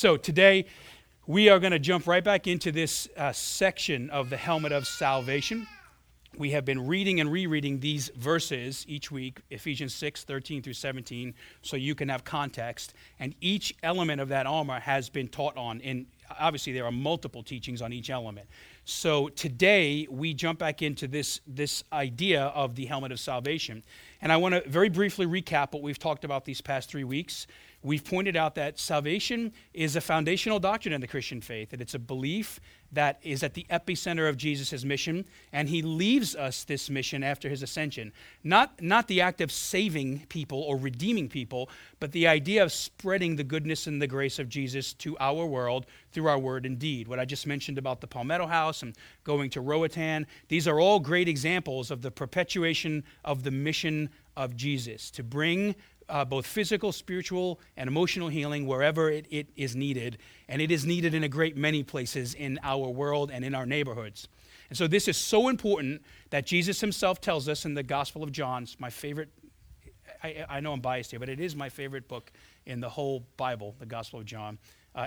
So today, we are going to jump right back into this section of the Helmet of Salvation. We have been reading and rereading these verses each week, Ephesians 6, 13 through 17, so you can have context. And each element of that armor has been taught on. And obviously, there are multiple teachings on each element. So today, we jump back into this idea of the helmet of salvation. And I want to very briefly recap what we've talked about these past 3 weeks. We've pointed out that salvation is a foundational doctrine in the Christian faith, that it's a belief that is at the epicenter of Jesus' mission, and he leaves us this mission after his ascension. Not the act of saving people or redeeming people, but the idea of spreading the goodness and the grace of Jesus to our world through our word and deed. What I just mentioned about the Palmetto House and going to Roatán, these are all great examples of the perpetuation of the mission of Jesus, to bring both physical, spiritual, and emotional healing wherever it is needed. And it is needed in a great many places in our world and in our neighborhoods. And so this is so important that Jesus himself tells us in the Gospel of John, my favorite, I know I'm biased here, but it is my favorite book in the whole Bible, the Gospel of John.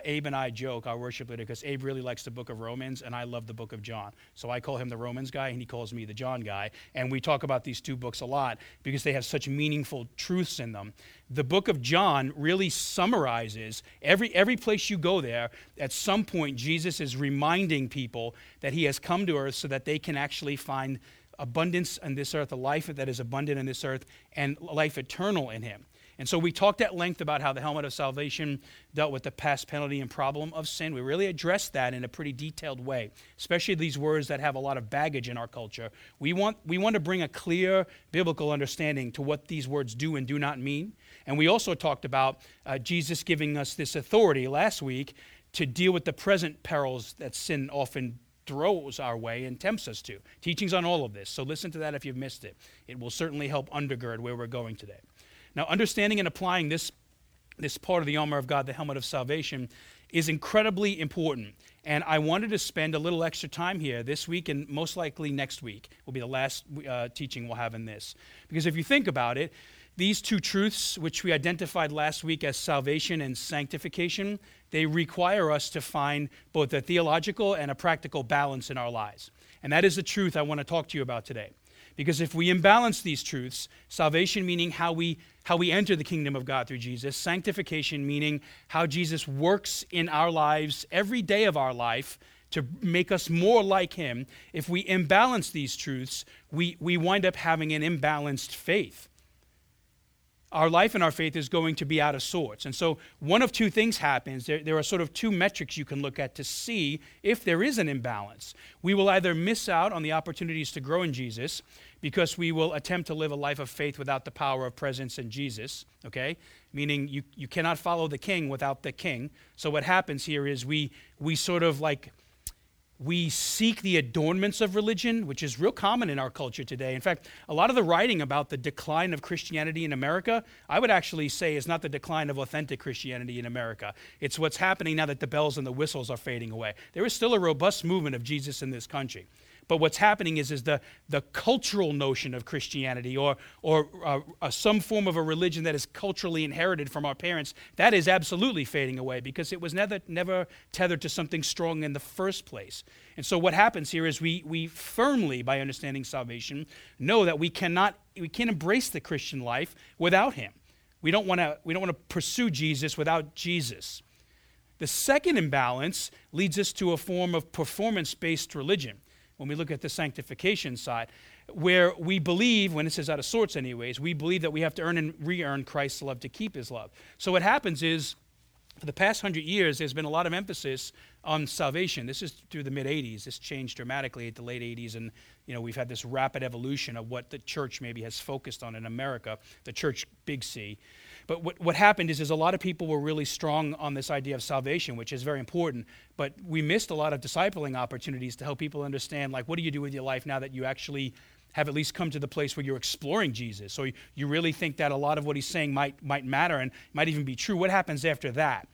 Abe and I joke, our worship leader, because Abe really likes the book of Romans, and I love the book of John. So I call him the Romans guy, and he calls me the John guy. And we talk about these two books a lot because they have such meaningful truths in them. The book of John really summarizes every place you go there, at some point Jesus is reminding people that he has come to earth so that they can actually find abundance in this earth, a life that is abundant in this earth, and life eternal in him. And so we talked at length about how the helmet of salvation dealt with the past penalty and problem of sin. We really addressed that in a pretty detailed way, especially these words that have a lot of baggage in our culture. We want to bring a clear biblical understanding to what these words do and do not mean. And we also talked about Jesus giving us this authority last week to deal with the present perils that sin often throws our way and tempts us to. Teachings on all of this. So listen to that if you've missed it. It will certainly help undergird where we're going today. Now, understanding and applying this part of the armor of God, the helmet of salvation, is incredibly important. And I wanted to spend a little extra time here this week, and most likely next week will be the last teaching we'll have in this. Because if you think about it, these two truths, which we identified last week as salvation and sanctification, they require us to find both a theological and a practical balance in our lives. And that is the truth I want to talk to you about today. Because if we imbalance these truths, salvation meaning how we enter the kingdom of God through Jesus, sanctification meaning how Jesus works in our lives every day of our life to make us more like him, if we imbalance these truths, we wind up having an imbalanced faith. Our life and our faith is going to be out of sorts. And so one of two things happens. There are sort of two metrics you can look at to see if there is an imbalance. We will either miss out on the opportunities to grow in Jesus because we will attempt to live a life of faith without the power of presence in Jesus, okay? Meaning you cannot follow the king without the king. So what happens here is we sort of like, we seek the adornments of religion, which is real common in our culture today. In fact, a lot of the writing about the decline of Christianity in America, I would actually say is not the decline of authentic Christianity in America. It's what's happening now that the bells and the whistles are fading away. There is still a robust movement of Jesus in this country. But what's happening is the cultural notion of Christianity or some form of a religion that is culturally inherited from our parents, that is absolutely fading away because it was never tethered to something strong in the first place. And so what happens here is we firmly, by understanding salvation, know that we can't embrace the Christian life without him. We don't want to pursue Jesus without Jesus. The second imbalance leads us to a form of performance-based religion. When we look at the sanctification side, where we believe, when it says out of sorts anyways, we believe that we have to earn and re-earn Christ's love to keep his love. So what happens is, for the past 100 years, there's been a lot of emphasis on salvation. This is through the mid-'80s. This changed dramatically at the late 80s, and we've had this rapid evolution of what the church maybe has focused on in America, the church, big C. But what happened is a lot of people were really strong on this idea of salvation, which is very important, but we missed a lot of discipling opportunities to help people understand, like, what do you do with your life now that you actually have at least come to the place where you're exploring Jesus? So you really think that a lot of what he's saying might matter and might even be true. What happens after that?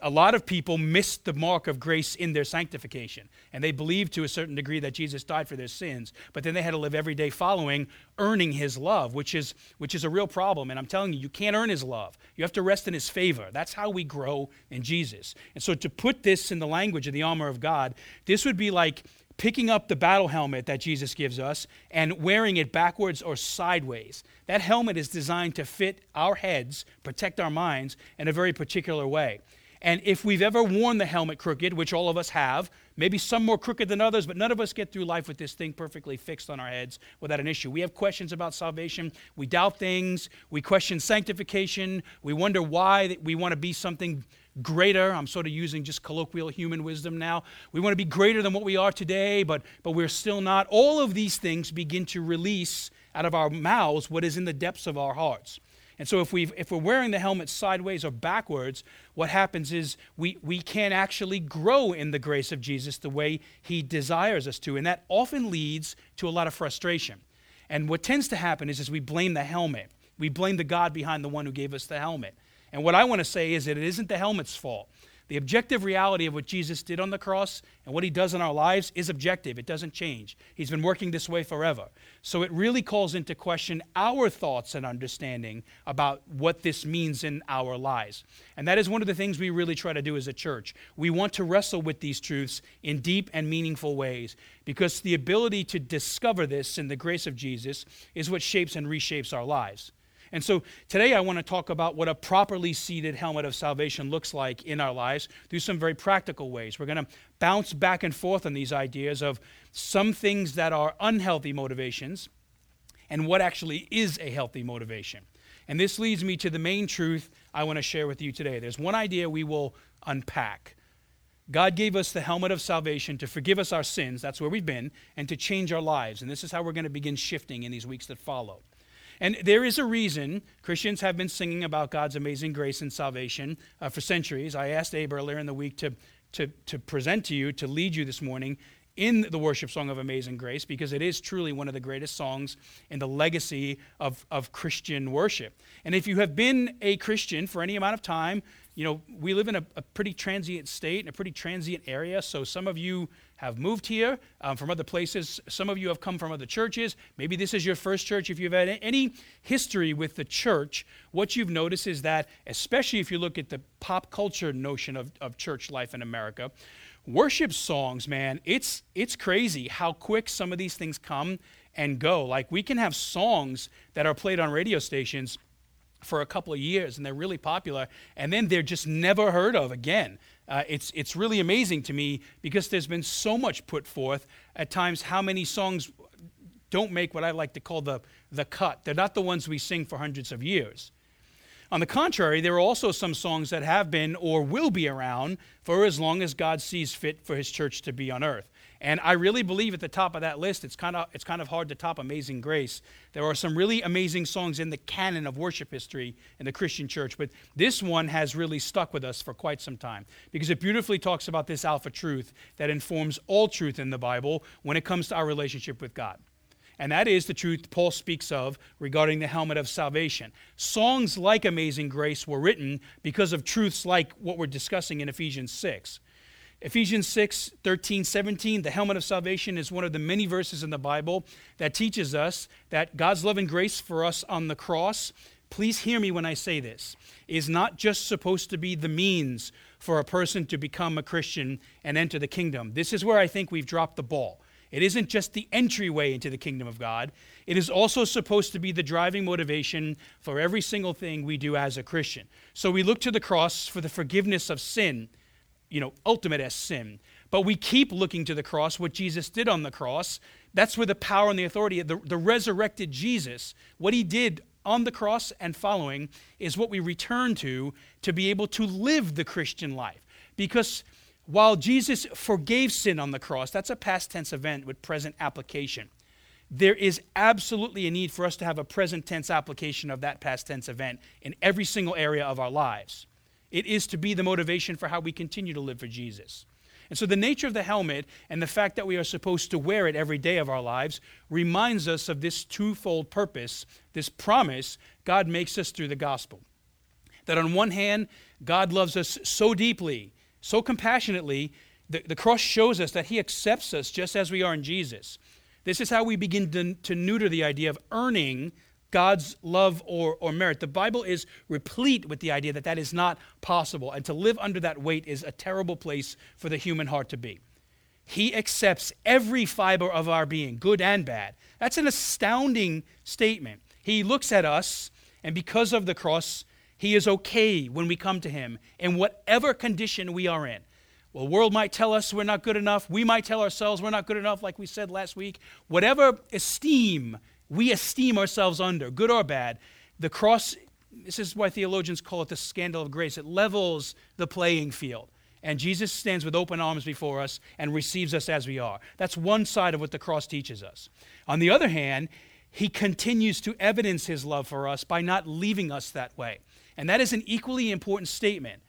a lot of people missed the mark of grace in their sanctification, and they believed to a certain degree that Jesus died for their sins, but then they had to live every day following earning his love, which is a real problem. And I'm telling you can't earn his love. You have to rest in his favor. That's how we grow in Jesus. And so to put this in the language of the armor of God, this would be like picking up the battle helmet that Jesus gives us and wearing it backwards or sideways. That helmet is designed to fit our heads, protect our minds in a very particular way. And if we've ever worn the helmet crooked, which all of us have, maybe some more crooked than others, but none of us get through life with this thing perfectly fixed on our heads without an issue. We have questions about salvation. We doubt things. We question sanctification. We wonder why we want to be something greater. I'm sort of using just colloquial human wisdom now. We want to be greater than what we are today, but we're still not. All of these things begin to release out of our mouths what is in the depths of our hearts. And so if we're wearing the helmet sideways or backwards, what happens is we can't actually grow in the grace of Jesus the way he desires us to. And that often leads to a lot of frustration. And what tends to happen is we blame the helmet. We blame the God behind the one who gave us the helmet. And what I want to say is that it isn't the helmet's fault. The objective reality of what Jesus did on the cross and what he does in our lives is objective. It doesn't change. He's been working this way forever. So it really calls into question our thoughts and understanding about what this means in our lives. And that is one of the things we really try to do as a church. We want to wrestle with these truths in deep and meaningful ways, because the ability to discover this in the grace of Jesus is what shapes and reshapes our lives. And so today I want to talk about what a properly seated helmet of salvation looks like in our lives through some very practical ways. We're going to bounce back and forth on these ideas of some things that are unhealthy motivations and what actually is a healthy motivation. And this leads me to the main truth I want to share with you today. There's one idea we will unpack. God gave us the helmet of salvation to forgive us our sins, that's where we've been, and to change our lives. And this is how we're going to begin shifting in these weeks that follow. And there is a reason Christians have been singing about God's amazing grace and salvation for centuries. I asked Abe earlier in the week to present to you, to lead you this morning in the worship song of Amazing Grace, because it is truly one of the greatest songs in the legacy of Christian worship. And if you have been a Christian for any amount of time, you know, we live in a pretty transient state, in a pretty transient area. So some of you have moved here from other places. Some of you have come from other churches. Maybe this is your first church. If you've had any history with the church, what you've noticed is that, especially if you look at the pop culture notion of church life in America, worship songs, man, it's crazy how quick some of these things come and go. Like, we can have songs that are played on radio stations for a couple of years, and they're really popular, and then they're just never heard of again. It's really amazing to me, because there's been so much put forth at times how many songs don't make what I like to call the cut. They're not the ones we sing for hundreds of years. On the contrary, there are also some songs that have been or will be around for as long as God sees fit for his church to be on earth. And I really believe at the top of that list, it's kind of hard to top Amazing Grace. There are some really amazing songs in the canon of worship history in the Christian church, but this one has really stuck with us for quite some time, because it beautifully talks about this alpha truth that informs all truth in the Bible when it comes to our relationship with God. And that is the truth Paul speaks of regarding the helmet of salvation. Songs like Amazing Grace were written because of truths like what we're discussing in Ephesians 6. Ephesians 6, 13, 17, the helmet of salvation is one of the many verses in the Bible that teaches us that God's love and grace for us on the cross, please hear me when I say this, is not just supposed to be the means for a person to become a Christian and enter the kingdom. This is where I think we've dropped the ball. It isn't just the entryway into the kingdom of God. It is also supposed to be the driving motivation for every single thing we do as a Christian. So we look to the cross for the forgiveness of sin, ultimate as sin. But we keep looking to the cross, what Jesus did on the cross. That's where the power and the authority, the resurrected Jesus, what he did on the cross and following is what we return to be able to live the Christian life. Because while Jesus forgave sin on the cross, that's a past tense event with present application. There is absolutely a need for us to have a present tense application of that past tense event in every single area of our lives. It is to be the motivation for how we continue to live for Jesus. And so the nature of the helmet and the fact that we are supposed to wear it every day of our lives reminds us of this twofold purpose, this promise God makes us through the gospel. that on one hand, God loves us so deeply, so compassionately, the cross shows us that he accepts us just as we are in Jesus. This is how we begin to neuter the idea of earning God's love or merit. The Bible is replete with the idea that that is not possible, and to live under that weight is a terrible place for the human heart to be. He accepts every fiber of our being, good and bad. That's an astounding statement. He looks at us, and because of the cross, he is okay when we come to him in whatever condition we are in. Well, the world might tell us we're not good enough. We might tell ourselves we're not good enough, like we said last week. Whatever esteem we esteem ourselves under, good or bad, the cross, this is why theologians call it the scandal of grace. It levels the playing field. And Jesus stands with open arms before us and receives us as we are. That's one side of what the cross teaches us. On the other hand, he continues to evidence his love for us by not leaving us that way. And that is an equally important statement.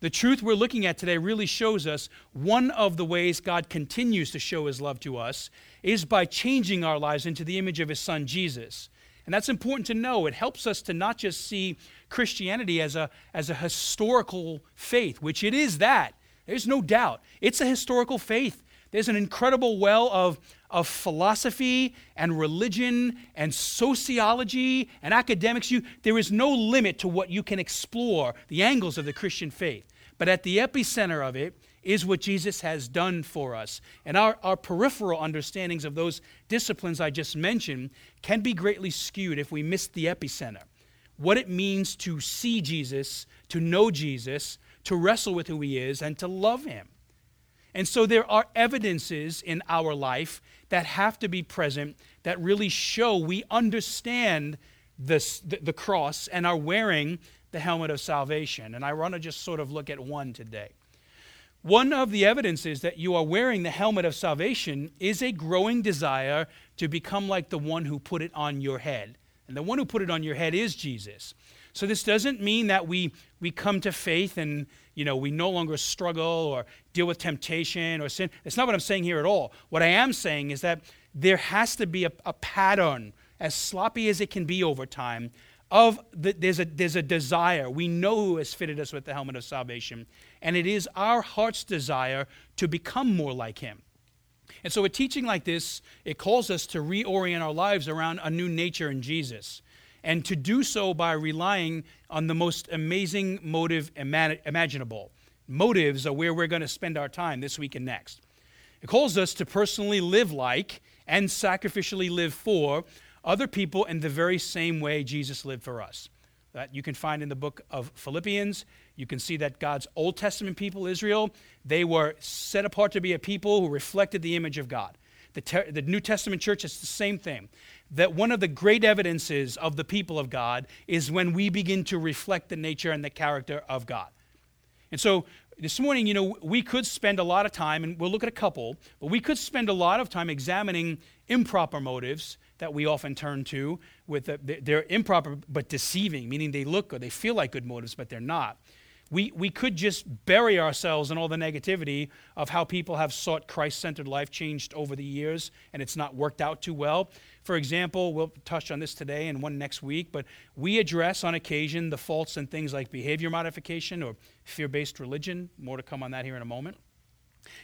The truth we're looking at today really shows us one of the ways God continues to show his love to us is by changing our lives into the image of his son, Jesus. And that's important to know. It helps us to not just see Christianity as a historical faith, which it is that. There's no doubt. It's a historical faith. There's an incredible well of philosophy and religion and sociology and academics. There is no limit to what you can explore, the angles of the Christian faith. But at the epicenter of it is what Jesus has done for us. And our peripheral understandings of those disciplines I just mentioned can be greatly skewed if we miss the epicenter. What it means to see Jesus, to know Jesus, to wrestle with who he is, and to love him. And so there are evidences in our life that have to be present that really show we understand this, the cross and are wearing the helmet of salvation. And I want to just sort of look at one today. One of the evidences that you are wearing the helmet of salvation is a growing desire to become like the one who put it on your head. And the one who put it on your head is Jesus. So this doesn't mean that we come to faith and, you know, we no longer struggle or deal with temptation or sin. That's not what I'm saying here at all. What I am saying is that there has to be a pattern, as sloppy as it can be over time, of there's a desire. We know who has fitted us with the helmet of salvation, and it is our heart's desire to become more like him. And so a teaching like this, it calls us to reorient our lives around a new nature in Jesus, and to do so by relying on the most amazing motive imaginable. Motives are where we're going to spend our time this week and next. It calls us to personally live like and sacrificially live for other people in the very same way Jesus lived for us. That you can find in the book of Philippians. You can see that God's Old Testament people, Israel, they were set apart to be a people who reflected the image of God. The New Testament church, it's the same thing. That one of the great evidences of the people of God is when we begin to reflect the nature and the character of God. And so this morning, you know, we could spend a lot of time, and we'll look at a couple, but we could spend a lot of time examining improper motives that we often turn to. They're improper but deceiving, meaning they look or they feel like good motives, but they're not. We could just bury ourselves in all the negativity of how people have sought Christ-centered life changed over the years, and it's not worked out too well. For example, we'll touch on this today and one next week, but we address on occasion the faults in things like behavior modification or fear-based religion. More to come on that here in a moment.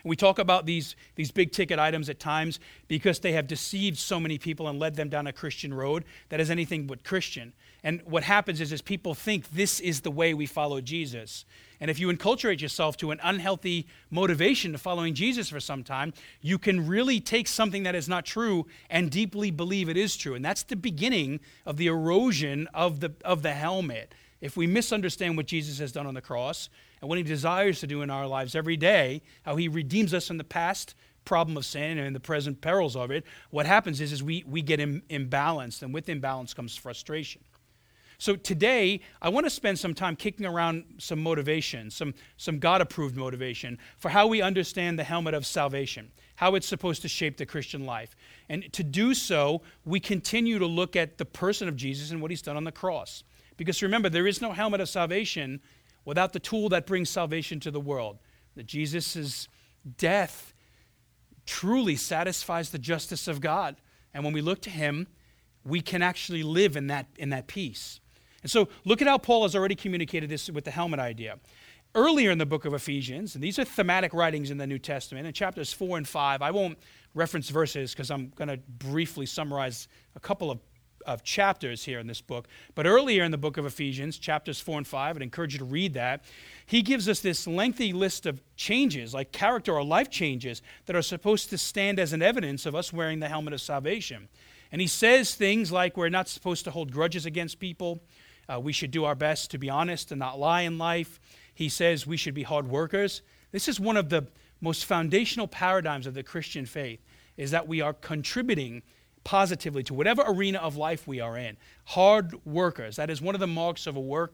And we talk about these big-ticket items at times because they have deceived so many people and led them down a Christian road that is anything but Christian. And what happens is people think this is the way we follow Jesus. And if you enculturate yourself to an unhealthy motivation to following Jesus for some time, you can really take something that is not true and deeply believe it is true. And that's the beginning of the erosion of the helmet. If we misunderstand what Jesus has done on the cross and what he desires to do in our lives every day, how he redeems us from the past problem of sin and the present perils of it, what happens is we get imbalanced, and with imbalance comes frustration. So today, I want to spend some time kicking around some motivation, some God-approved motivation for how we understand the helmet of salvation, how it's supposed to shape the Christian life. And to do so, we continue to look at the person of Jesus and what he's done on the cross. Because remember, there is no helmet of salvation without the tool that brings salvation to the world. That Jesus' death truly satisfies the justice of God. And when we look to him, we can actually live in that peace. And so look at how Paul has already communicated this with the helmet idea. Earlier in the book of Ephesians, and these are thematic writings in the New Testament, in chapters 4 and 5, I won't reference verses because I'm going to briefly summarize a couple of chapters here in this book. But earlier in the book of Ephesians, chapters 4 and 5, I'd encourage you to read that, he gives us this lengthy list of changes, like character or life changes, that are supposed to stand as an evidence of us wearing the helmet of salvation. And he says things like we're not supposed to hold grudges against people, we should do our best to be honest and not lie in life. He says we should be hard workers. This is one of the most foundational paradigms of the Christian faith, is that we are contributing positively to whatever arena of life we are in. Hard workers, that is one of the marks of a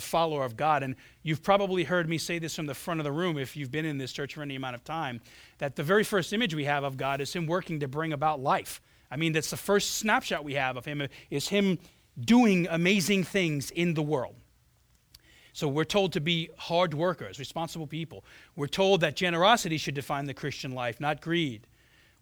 follower of God. And you've probably heard me say this from the front of the room if you've been in this church for any amount of time, that the very first image we have of God is him working to bring about life. I mean, that's the first snapshot we have of him, is him doing amazing things in the world. So we're told to be hard workers, responsible people. We're told that generosity should define the Christian life, not greed.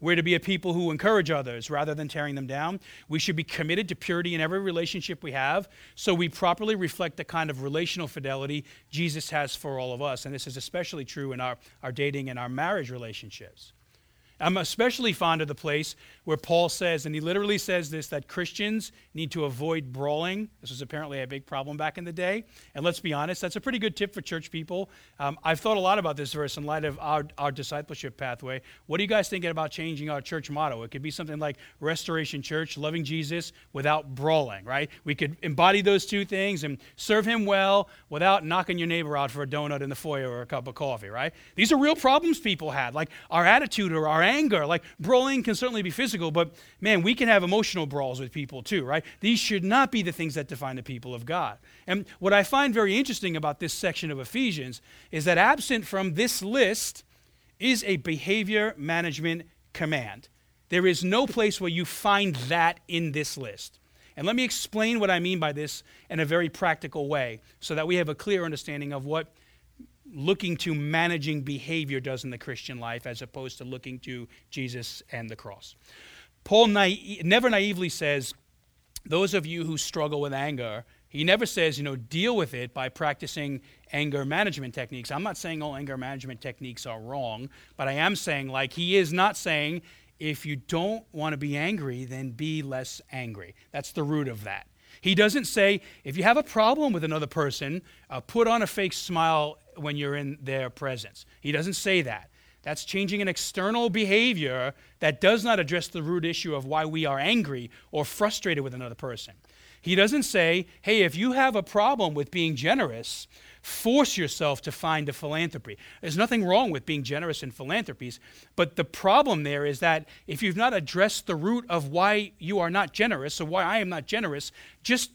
We're to be a people who encourage others rather than tearing them down. We should be committed to purity in every relationship we have, so we properly reflect the kind of relational fidelity Jesus has for all of us. And this is especially true in our dating and our marriage relationships. I'm especially fond of the place where Paul says, and he literally says this, that Christians need to avoid brawling. This was apparently a big problem back in the day. And let's be honest, that's a pretty good tip for church people. I've thought a lot about this verse in light of our discipleship pathway. What are you guys thinking about changing our church motto? It could be something like Restoration Church, loving Jesus without brawling, right? We could embody those two things and serve him well without knocking your neighbor out for a donut in the foyer or a cup of coffee, right? These are real problems people had, like our attitude or our anger. Like brawling can certainly be physical, but man, we can have emotional brawls with people too, right? These should not be the things that define the people of God. And what I find very interesting about this section of Ephesians is that absent from this list is a behavior management command. There is no place where you find that in this list. And let me explain what I mean by this in a very practical way so that we have a clear understanding of what looking to managing behavior does in the Christian life as opposed to looking to Jesus and the cross. Paul never naively says, those of you who struggle with anger, he never says, deal with it by practicing anger management techniques. I'm not saying all anger management techniques are wrong, but I am saying, like, he is not saying, if you don't want to be angry, then be less angry. That's the root of that. He doesn't say, if you have a problem with another person, put on a fake smile when you're in their presence. He doesn't say that. That's changing an external behavior that does not address the root issue of why we are angry or frustrated with another person. He doesn't say, hey, if you have a problem with being generous, force yourself to find a philanthropy. There's nothing wrong with being generous in philanthropies, but the problem there is that if you've not addressed the root of why you are not generous or why I am not generous, just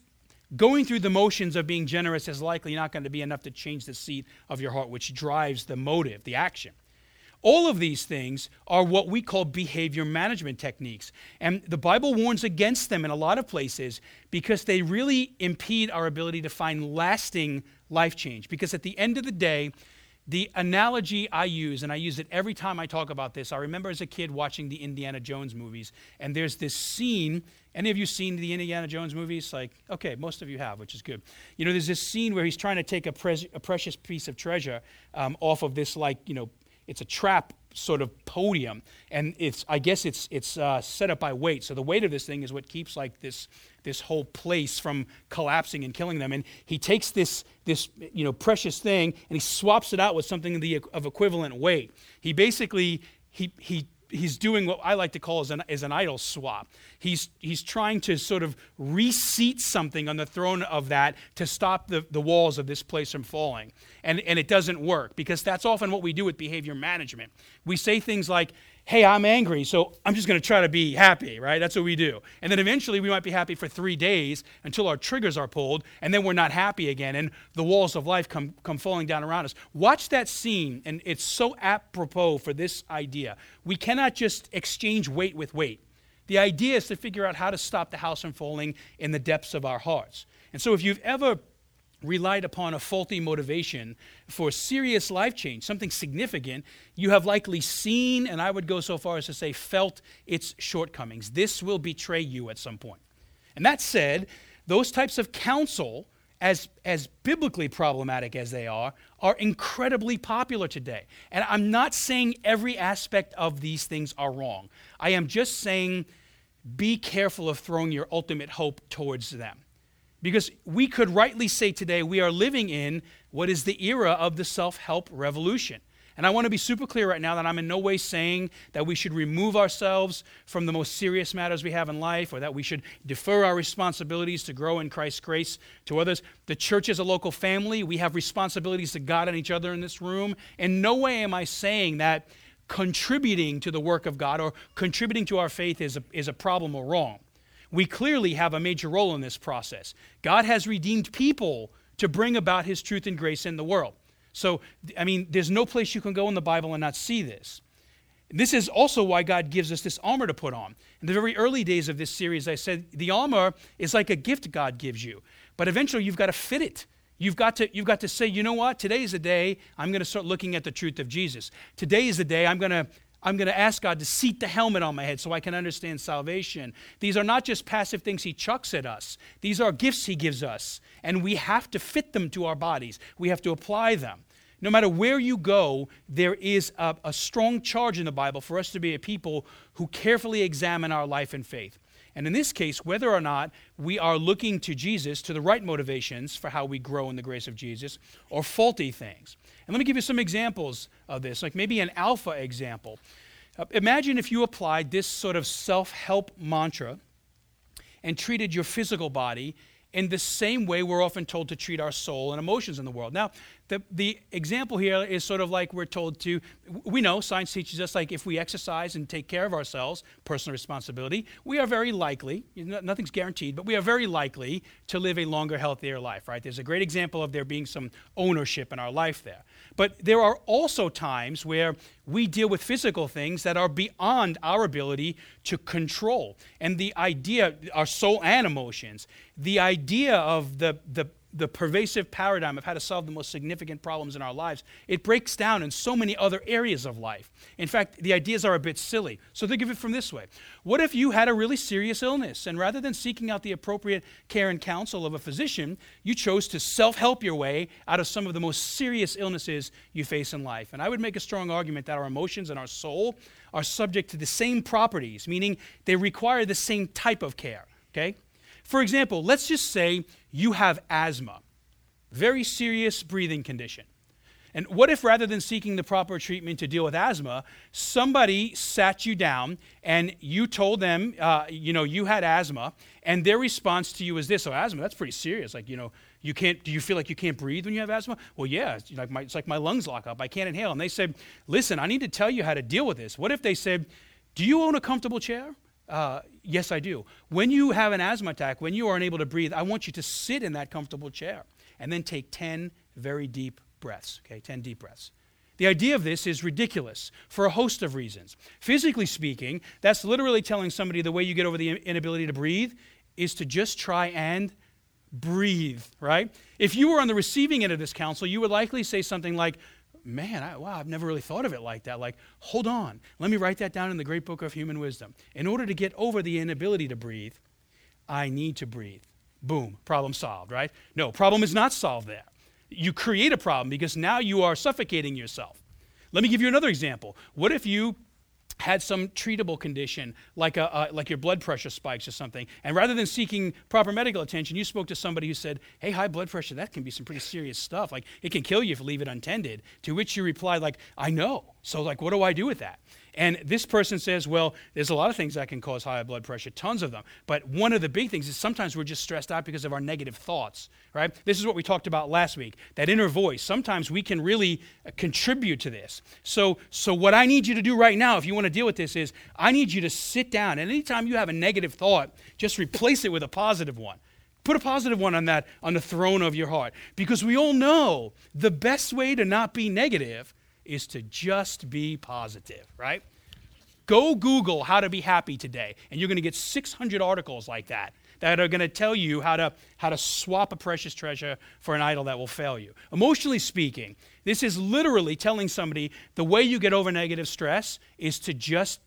going through the motions of being generous is likely not going to be enough to change the seat of your heart, which drives the motive, the action. All of these things are what we call behavior management techniques. And the Bible warns against them in a lot of places because they really impede our ability to find lasting life change. Because at the end of the day, the analogy I use, and I use it every time I talk about this, I remember as a kid watching the Indiana Jones movies, and there's this scene. Any of you seen the Indiana Jones movies? Like, okay, most of you have, which is good. There's this scene where he's trying to take a precious piece of treasure off of this, it's a trap sort of podium, and I guess it's set up by weight. So the weight of this thing is what keeps this whole place from collapsing and killing them. And he takes this precious thing and he swaps it out with something of equivalent weight. He basically he's doing what I like to call is an idol swap. He's trying to sort of reseat something on the throne of that to stop the walls of this place from falling. And it doesn't work because that's often what we do with behavior management. We say things like, hey, I'm angry, so I'm just going to try to be happy, right? That's what we do. And then eventually we might be happy for 3 days until our triggers are pulled, and then we're not happy again, and the walls of life come falling down around us. Watch that scene, and it's so apropos for this idea. We cannot just exchange weight with weight. The idea is to figure out how to stop the house from falling in the depths of our hearts. And so if you've ever relied upon a faulty motivation for serious life change, something significant, you have likely seen, and I would go so far as to say felt, its shortcomings. This will betray you at some point. And that said, Those types of counsel, as biblically problematic as they are incredibly popular today. And I'm not saying every aspect of these things are wrong. I am just saying be careful of throwing your ultimate hope towards them. Because we could rightly say today we are living in what is the era of the self-help revolution. And I want to be super clear right now that I'm in no way saying that we should remove ourselves from the most serious matters we have in life, or that we should defer our responsibilities to grow in Christ's grace to others. The church is a local family. We have responsibilities to God and each other in this room. In no way am I saying that contributing to the work of God or contributing to our faith is a problem or wrong. We clearly have a major role in this process. God has redeemed people to bring about his truth and grace in the world. So, there's no place you can go in the Bible and not see this. This is also why God gives us this armor to put on. In the very early days of this series, I said the armor is like a gift God gives you, but eventually you've got to fit it. You've got to say, you know what? Today is the day I'm going to start looking at the truth of Jesus. Today is the day I'm going to ask God to seat the helmet on my head so I can understand salvation. These are not just passive things he chucks at us. These are gifts he gives us, and we have to fit them to our bodies. We have to apply them. No matter where you go, there is a strong charge in the Bible for us to be a people who carefully examine our life and faith. And in this case, whether or not we are looking to Jesus, to the right motivations for how we grow in the grace of Jesus, or faulty things. And let me give you some examples of this, like maybe an alpha example. Imagine if you applied this sort of self-help mantra and treated your physical body in the same way we're often told to treat our soul and emotions in the world. Now, the example here is sort of like we're told to, we know science teaches us, like if we exercise and take care of ourselves, personal responsibility, we are very likely, nothing's guaranteed, but we are very likely to live a longer, healthier life, right? There's a great example of there being some ownership in our life there. But there are also times where we deal with physical things that are beyond our ability to control. And the idea, our soul and emotions, the idea of the pervasive paradigm of how to solve the most significant problems in our lives, it breaks down in so many other areas of life. In fact, the ideas are a bit silly. So think of it from this way. What if you had a really serious illness, and rather than seeking out the appropriate care and counsel of a physician, you chose to self-help your way out of some of the most serious illnesses you face in life? And I would make a strong argument that our emotions and our soul are subject to the same properties, meaning they require the same type of care, okay? For example, let's just say you have asthma, very serious breathing condition. And what if rather than seeking the proper treatment to deal with asthma, somebody sat you down and you told them, you had asthma, and their response to you is this: "Oh, asthma, that's pretty serious. Like, you can't. Do you feel like you can't breathe when you have asthma?" "Well, yeah. It's like my lungs lock up. I can't inhale." And they said, "Listen, I need to tell you how to deal with this." What if they said, "Do you own a comfortable chair?" Yes, I do. "When you have an asthma attack, when you are unable to breathe, I want you to sit in that comfortable chair and then take 10 very deep breaths." Okay, 10 deep breaths. The idea of this is ridiculous for a host of reasons. Physically speaking, that's literally telling somebody the way you get over the inability to breathe is to just try and breathe, right? If you were on the receiving end of this counsel, you would likely say something like, "Man, I've never really thought of it like that. Like, hold on, let me write that down in the great book of human wisdom. In order to get over the inability to breathe, I need to breathe." Boom, problem solved, right? No, problem is not solved there. You create a problem because now you are suffocating yourself. Let me give you another example. What if you had some treatable condition, like your blood pressure spikes or something, and rather than seeking proper medical attention, you spoke to somebody who said, "Hey, high blood pressure, that can be some pretty serious stuff. Like, it can kill you if you leave it untended." To which you replied, like, "I know. So, like, what do I do with that?" And this person says, "Well, there's a lot of things that can cause high blood pressure, tons of them. But one of the big things is sometimes we're just stressed out because of our negative thoughts," right? This is what we talked about last week, that inner voice. Sometimes we can really contribute to this. So what I need you to do right now, if you want to deal with this, is I need you to sit down. And anytime you have a negative thought, just replace it with a positive one. Put a positive one on that, on the throne of your heart. Because we all know the best way to not be negative is to just be positive, right? Go Google how to be happy today, and you're going to get 600 articles like that are going to tell you how to swap a precious treasure for an idol that will fail you. Emotionally speaking, this is literally telling somebody the way you get over negative stress is to just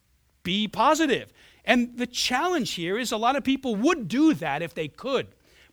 be positive. And the challenge here is a lot of people would do that if they could,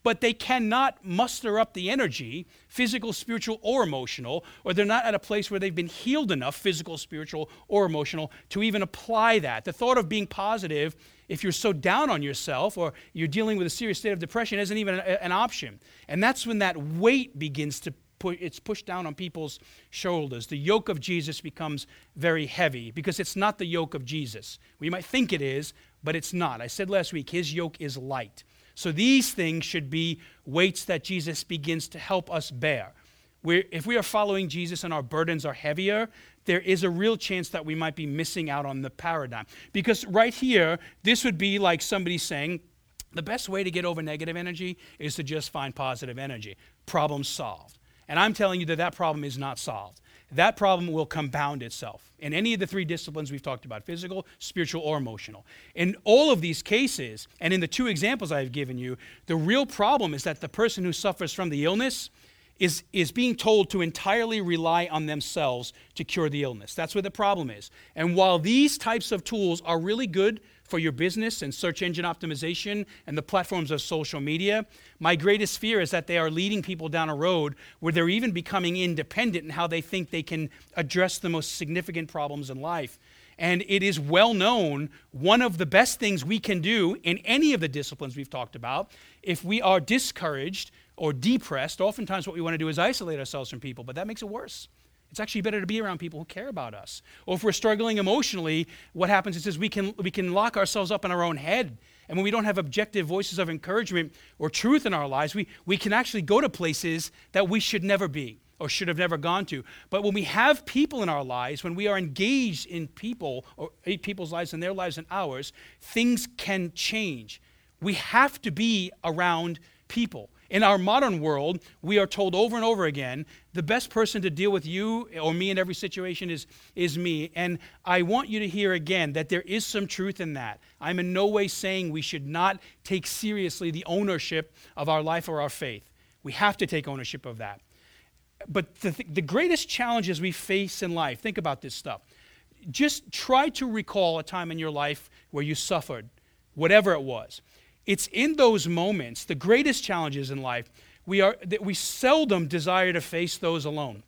but they cannot muster up the energy, physical, spiritual, or emotional, or they're not at a place where they've been healed enough, physical, spiritual, or emotional, to even apply that. The thought of being positive, if you're so down on yourself or you're dealing with a serious state of depression, isn't even an option. And that's when that weight begins to it's pushed down on people's shoulders. The yoke of Jesus becomes very heavy because it's not the yoke of Jesus. We might think it is, but it's not. I said last week, his yoke is light. So these things should be weights that Jesus begins to help us bear. If we are following Jesus and our burdens are heavier, there is a real chance that we might be missing out on the paradigm. Because right here, this would be like somebody saying, the best way to get over negative energy is to just find positive energy. Problem solved. And I'm telling you that problem is not solved. That problem will compound itself in any of the three disciplines we've talked about, physical, spiritual, or emotional. In all of these cases, and in the two examples I've given you, the real problem is that the person who suffers from the illness is being told to entirely rely on themselves to cure the illness. That's where the problem is. And while these types of tools are really good for your business and search engine optimization and the platforms of social media, my greatest fear is that they are leading people down a road where they're even becoming independent in how they think they can address the most significant problems in life. And it is well known, one of the best things we can do in any of the disciplines we've talked about, if we are discouraged or depressed, oftentimes what we want to do is isolate ourselves from people, but that makes it worse. It's actually better to be around people who care about us. Or if we're struggling emotionally, what happens is we can lock ourselves up in our own head. And when we don't have objective voices of encouragement or truth in our lives, we can actually go to places that we should never be or should have never gone to. But when we have people in our lives, when we are engaged in people, or people's lives and their lives and ours, things can change. We have to be around people. In our modern world, we are told over and over again, the best person to deal with you or me in every situation is me. And I want you to hear again that there is some truth in that. I'm in no way saying we should not take seriously the ownership of our life or our faith. We have to take ownership of that. But the greatest challenges we face in life, think about this stuff. Just try to recall a time in your life where you suffered, whatever it was. It's in those moments, the greatest challenges in life, we seldom desire to face those alone.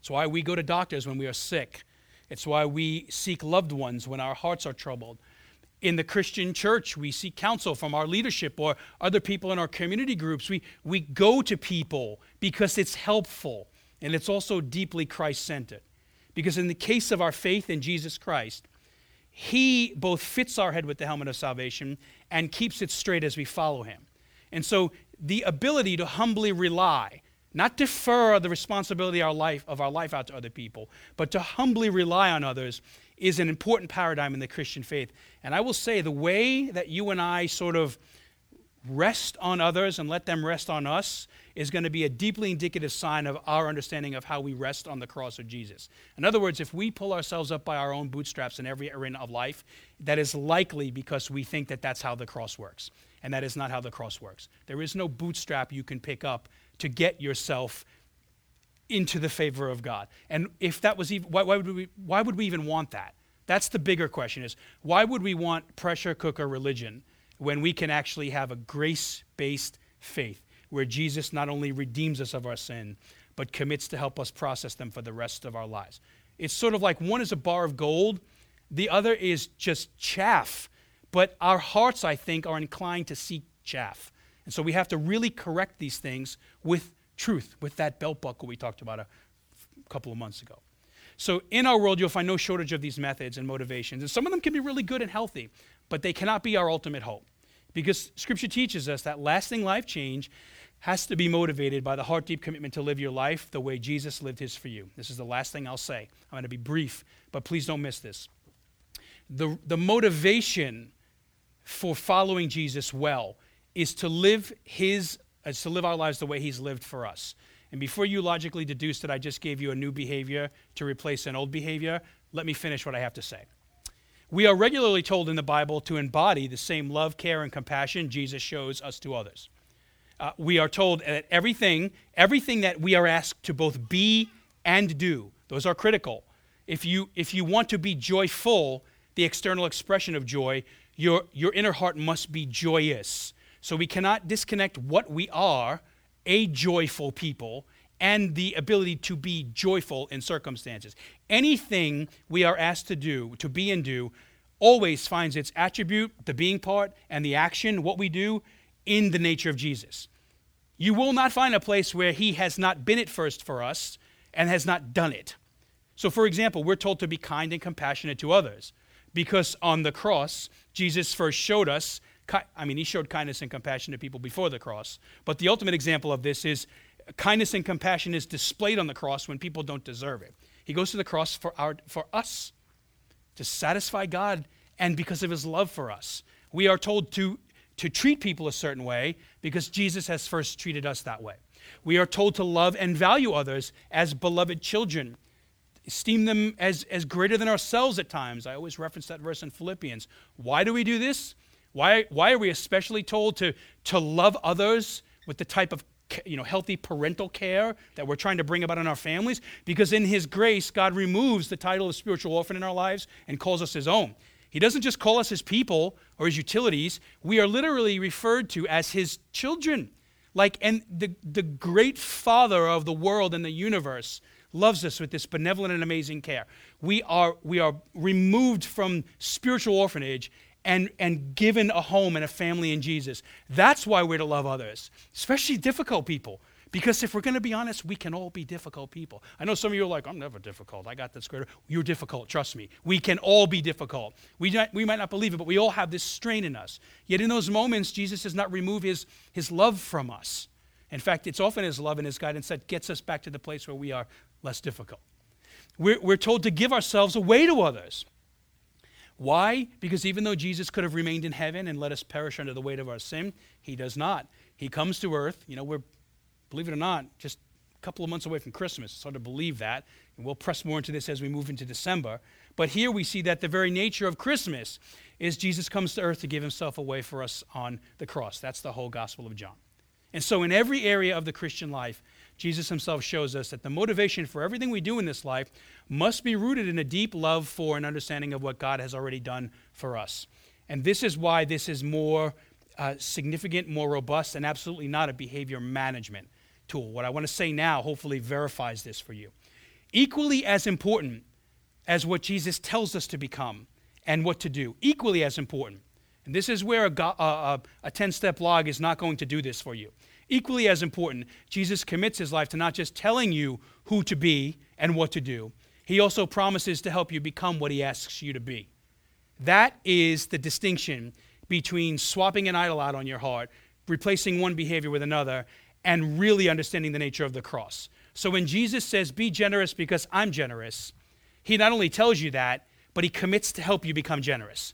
It's why we go to doctors when we are sick. It's why we seek loved ones when our hearts are troubled. In the Christian church, we seek counsel from our leadership or other people in our community groups. We go to people because it's helpful, and it's also deeply Christ-centered. Because in the case of our faith in Jesus Christ, he both fits our head with the helmet of salvation and keeps it straight as we follow him. And so the ability to humbly rely, not defer the responsibility of our life out to other people, but to humbly rely on others is an important paradigm in the Christian faith. And I will say the way that you and I sort of rest on others and let them rest on us is going to be a deeply indicative sign of our understanding of how we rest on the cross of Jesus. In other words, if we pull ourselves up by our own bootstraps in every arena of life, that is likely because we think that that's how the cross works. And that is not how the cross works. There is no bootstrap you can pick up to get yourself into the favor of God. And if that was even, why would we even want that? That's the bigger question is, why would we want pressure cooker religion when we can actually have a grace-based faith where Jesus not only redeems us of our sin, but commits to help us process them for the rest of our lives? It's sort of like one is a bar of gold, the other is just chaff. But our hearts, I think, are inclined to seek chaff. And so we have to really correct these things with truth, with that belt buckle we talked about a couple of months ago. So in our world, you'll find no shortage of these methods and motivations. And some of them can be really good and healthy, but they cannot be our ultimate hope. Because Scripture teaches us that lasting life change has to be motivated by the heart-deep commitment to live your life the way Jesus lived his for you. This is the last thing I'll say. I'm going to be brief, but please don't miss this. The motivation for following Jesus well is to live our lives the way he's lived for us. And before you logically deduce that I just gave you a new behavior to replace an old behavior, let me finish what I have to say. We are regularly told in the Bible to embody the same love, care, and compassion Jesus shows us to others. We are told that everything that we are asked to both be and do, those are critical. If you want to be joyful, the external expression of joy, your inner heart must be joyous. So we cannot disconnect what we are, a joyful people, and the ability to be joyful in circumstances. Anything we are asked to do, to be and do, always finds its attribute, the being part, and the action, what we do, in the nature of Jesus. You will not find a place where he has not been at first for us and has not done it. So, for example, we're told to be kind and compassionate to others because on the cross, Jesus first showed us, he showed kindness and compassion to people before the cross, but the ultimate example of this is kindness and compassion is displayed on the cross when people don't deserve it. He goes to the cross for us. To satisfy God and because of his love for us. We are told to treat people a certain way because Jesus has first treated us that way. We are told to love and value others as beloved children, esteem them as greater than ourselves at times. I always reference that verse in Philippians. Why do we do this? Why are we especially told to love others with the type of healthy parental care that we're trying to bring about in our families? Because in his grace, God removes the title of spiritual orphan in our lives and calls us his own. He doesn't just call us his people or his utilities. We are literally referred to as his children. And the great father of the world and the universe loves us with this benevolent and amazing care. We are removed from spiritual orphanage and given a home and a family in Jesus. That's why we're to love others, especially difficult people. Because if we're going to be honest, we can all be difficult people. I know some of you are like, I'm never difficult. I got this squared. You're difficult, trust me. We can all be difficult. We might not believe it, but we all have this strain in us. Yet in those moments, Jesus does not remove his love from us. In fact, it's often his love and his guidance that gets us back to the place where we are less difficult. We're told to give ourselves away to others. Why? Because even though Jesus could have remained in heaven and let us perish under the weight of our sin, he does not. He comes to earth. We're, believe it or not, just a couple of months away from Christmas. It's hard to believe that. And we'll press more into this as we move into December. But here we see that the very nature of Christmas is Jesus comes to earth to give himself away for us on the cross. That's the whole Gospel of John. And so in every area of the Christian life, Jesus himself shows us that the motivation for everything we do in this life must be rooted in a deep love for and understanding of what God has already done for us. And this is why this is more significant, more robust, and absolutely not a behavior management tool. What I want to say now hopefully verifies this for you. Equally as important as what Jesus tells us to become and what to do, equally as important, and this is where a 10-step log is not going to do this for you. Equally as important, Jesus commits his life to not just telling you who to be and what to do. He also promises to help you become what he asks you to be. That is the distinction between swapping an idol out on your heart, replacing one behavior with another, and really understanding the nature of the cross. So when Jesus says, be generous because I'm generous, he not only tells you that, but he commits to help you become generous.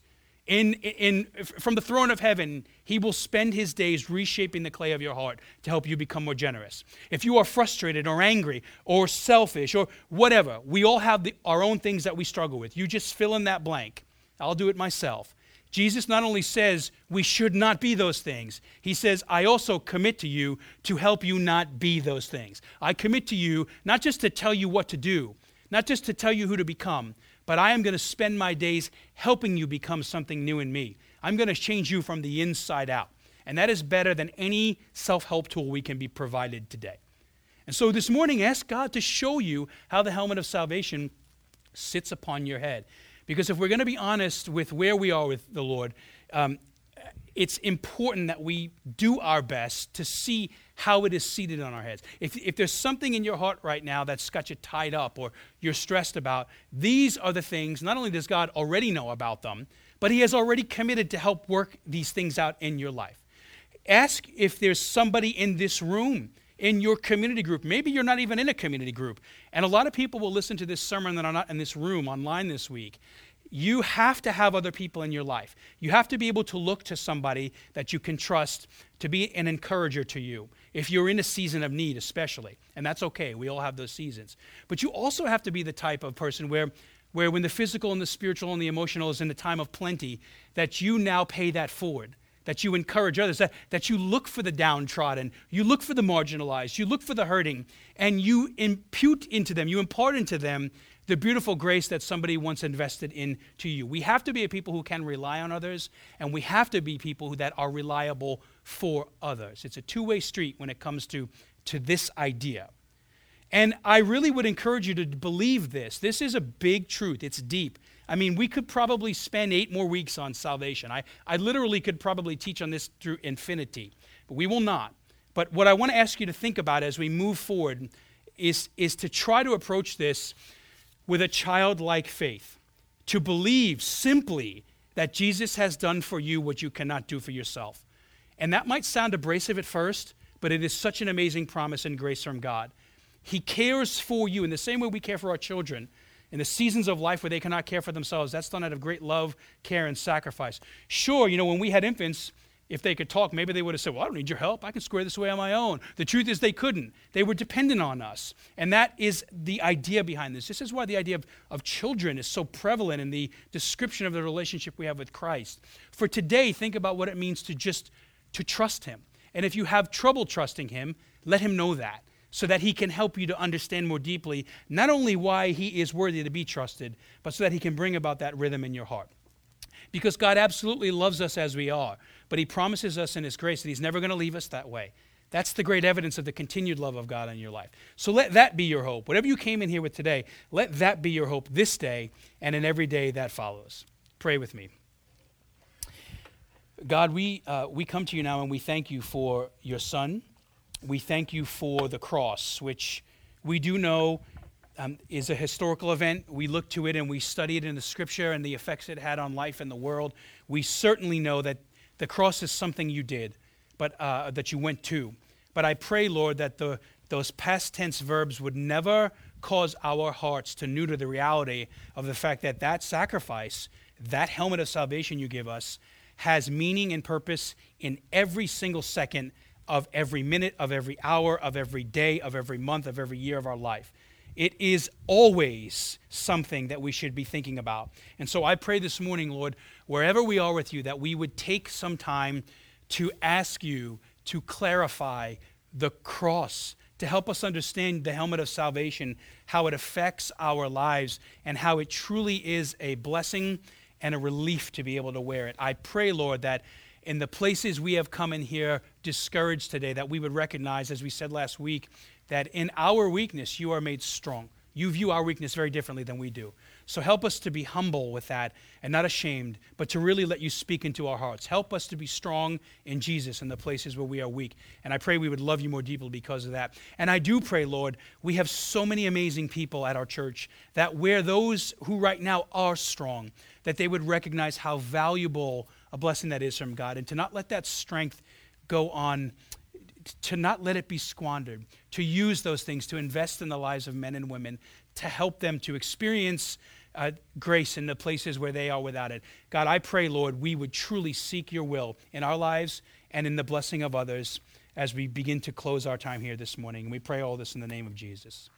From the throne of heaven, he will spend his days reshaping the clay of your heart to help you become more generous. If you are frustrated or angry or selfish or whatever, we all have our own things that we struggle with. You just fill in that blank. I'll do it myself. Jesus not only says we should not be those things, he says, I also commit to you to help you not be those things. I commit to you not just to tell you what to do, not just to tell you who to become, but I am going to spend my days helping you become something new in me. I'm going to change you from the inside out. And that is better than any self-help tool we can be provided today. And so this morning, ask God to show you how the helmet of salvation sits upon your head. Because if we're going to be honest with where we are with the Lord, it's important that we do our best to see how it is seated on our heads. If there's something in your heart right now that's got you tied up or you're stressed about, these are the things, not only does God already know about them, but he has already committed to help work these things out in your life. Ask if there's somebody in this room, in your community group. Maybe you're not even in a community group. And a lot of people will listen to this sermon that are not in this room online this week. You have to have other people in your life. You have to be able to look to somebody that you can trust to be an encourager to you, if you're in a season of need especially. And that's okay. We all have those seasons. But you also have to be the type of person where when the physical and the spiritual and the emotional is in the time of plenty, that you now pay that forward. that you encourage others, that you look for the downtrodden, you look for the marginalized, you look for the hurting, and you impute into them, you impart into them the beautiful grace that somebody once invested into you. We have to be a people who can rely on others, and we have to be people that are reliable for others. It's a two-way street when it comes to this idea. And I really would encourage you to believe this. This is a big truth. It's deep. I mean, we could probably spend 8 more weeks on salvation. I literally could probably teach on this through infinity, but we will not. But what I want to ask you to think about as we move forward is to try to approach this with a childlike faith, to believe simply that Jesus has done for you what you cannot do for yourself. And that might sound abrasive at first, but it is such an amazing promise and grace from God. He cares for you in the same way we care for our children in the seasons of life where they cannot care for themselves. That's done out of great love, care, and sacrifice. Sure, when we had infants, if they could talk, maybe they would have said, well, I don't need your help. I can square this away on my own. The truth is they couldn't. They were dependent on us. And that is the idea behind this. This is why the idea of children is so prevalent in the description of the relationship we have with Christ. For today, think about what it means to trust him. And if you have trouble trusting him, let him know that, so that he can help you to understand more deeply not only why he is worthy to be trusted, but so that he can bring about that rhythm in your heart. Because God absolutely loves us as we are, but he promises us in his grace that he's never going to leave us that way. That's the great evidence of the continued love of God in your life. So let that be your hope. Whatever you came in here with today, let that be your hope this day and in every day that follows. Pray with me. God, we come to you now and we thank you for your Son. We thank you for the cross, which we do know is a historical event. We look to it and we study it in the scripture and the effects it had on life and the world. We certainly know that the cross is something you did, but that you went to. But I pray, Lord, that those past tense verbs would never cause our hearts to neuter the reality of the fact that that sacrifice, that helmet of salvation you give us, has meaning and purpose in every single second of every minute, of every hour, of every day, of every month, of every year of our life. It is always something that we should be thinking about. And so I pray this morning, Lord, wherever we are with you, that we would take some time to ask you to clarify the cross, to help us understand the helmet of salvation, how it affects our lives, and how it truly is a blessing and a relief to be able to wear it. I pray, Lord, that in the places we have come in here discouraged today, that we would recognize, as we said last week, that in our weakness, you are made strong. You view our weakness very differently than we do. So help us to be humble with that and not ashamed, but to really let you speak into our hearts. Help us to be strong in Jesus in the places where we are weak. And I pray we would love you more deeply because of that. And I do pray, Lord, we have so many amazing people at our church that where those who right now are strong, that they would recognize how valuable a blessing that is from God, and to not let that strength go on, to not let it be squandered, to use those things to invest in the lives of men and women, to help them to experience grace in the places where they are without it. God, I pray, Lord, we would truly seek your will in our lives and in the blessing of others as we begin to close our time here this morning. And we pray all this in the name of Jesus.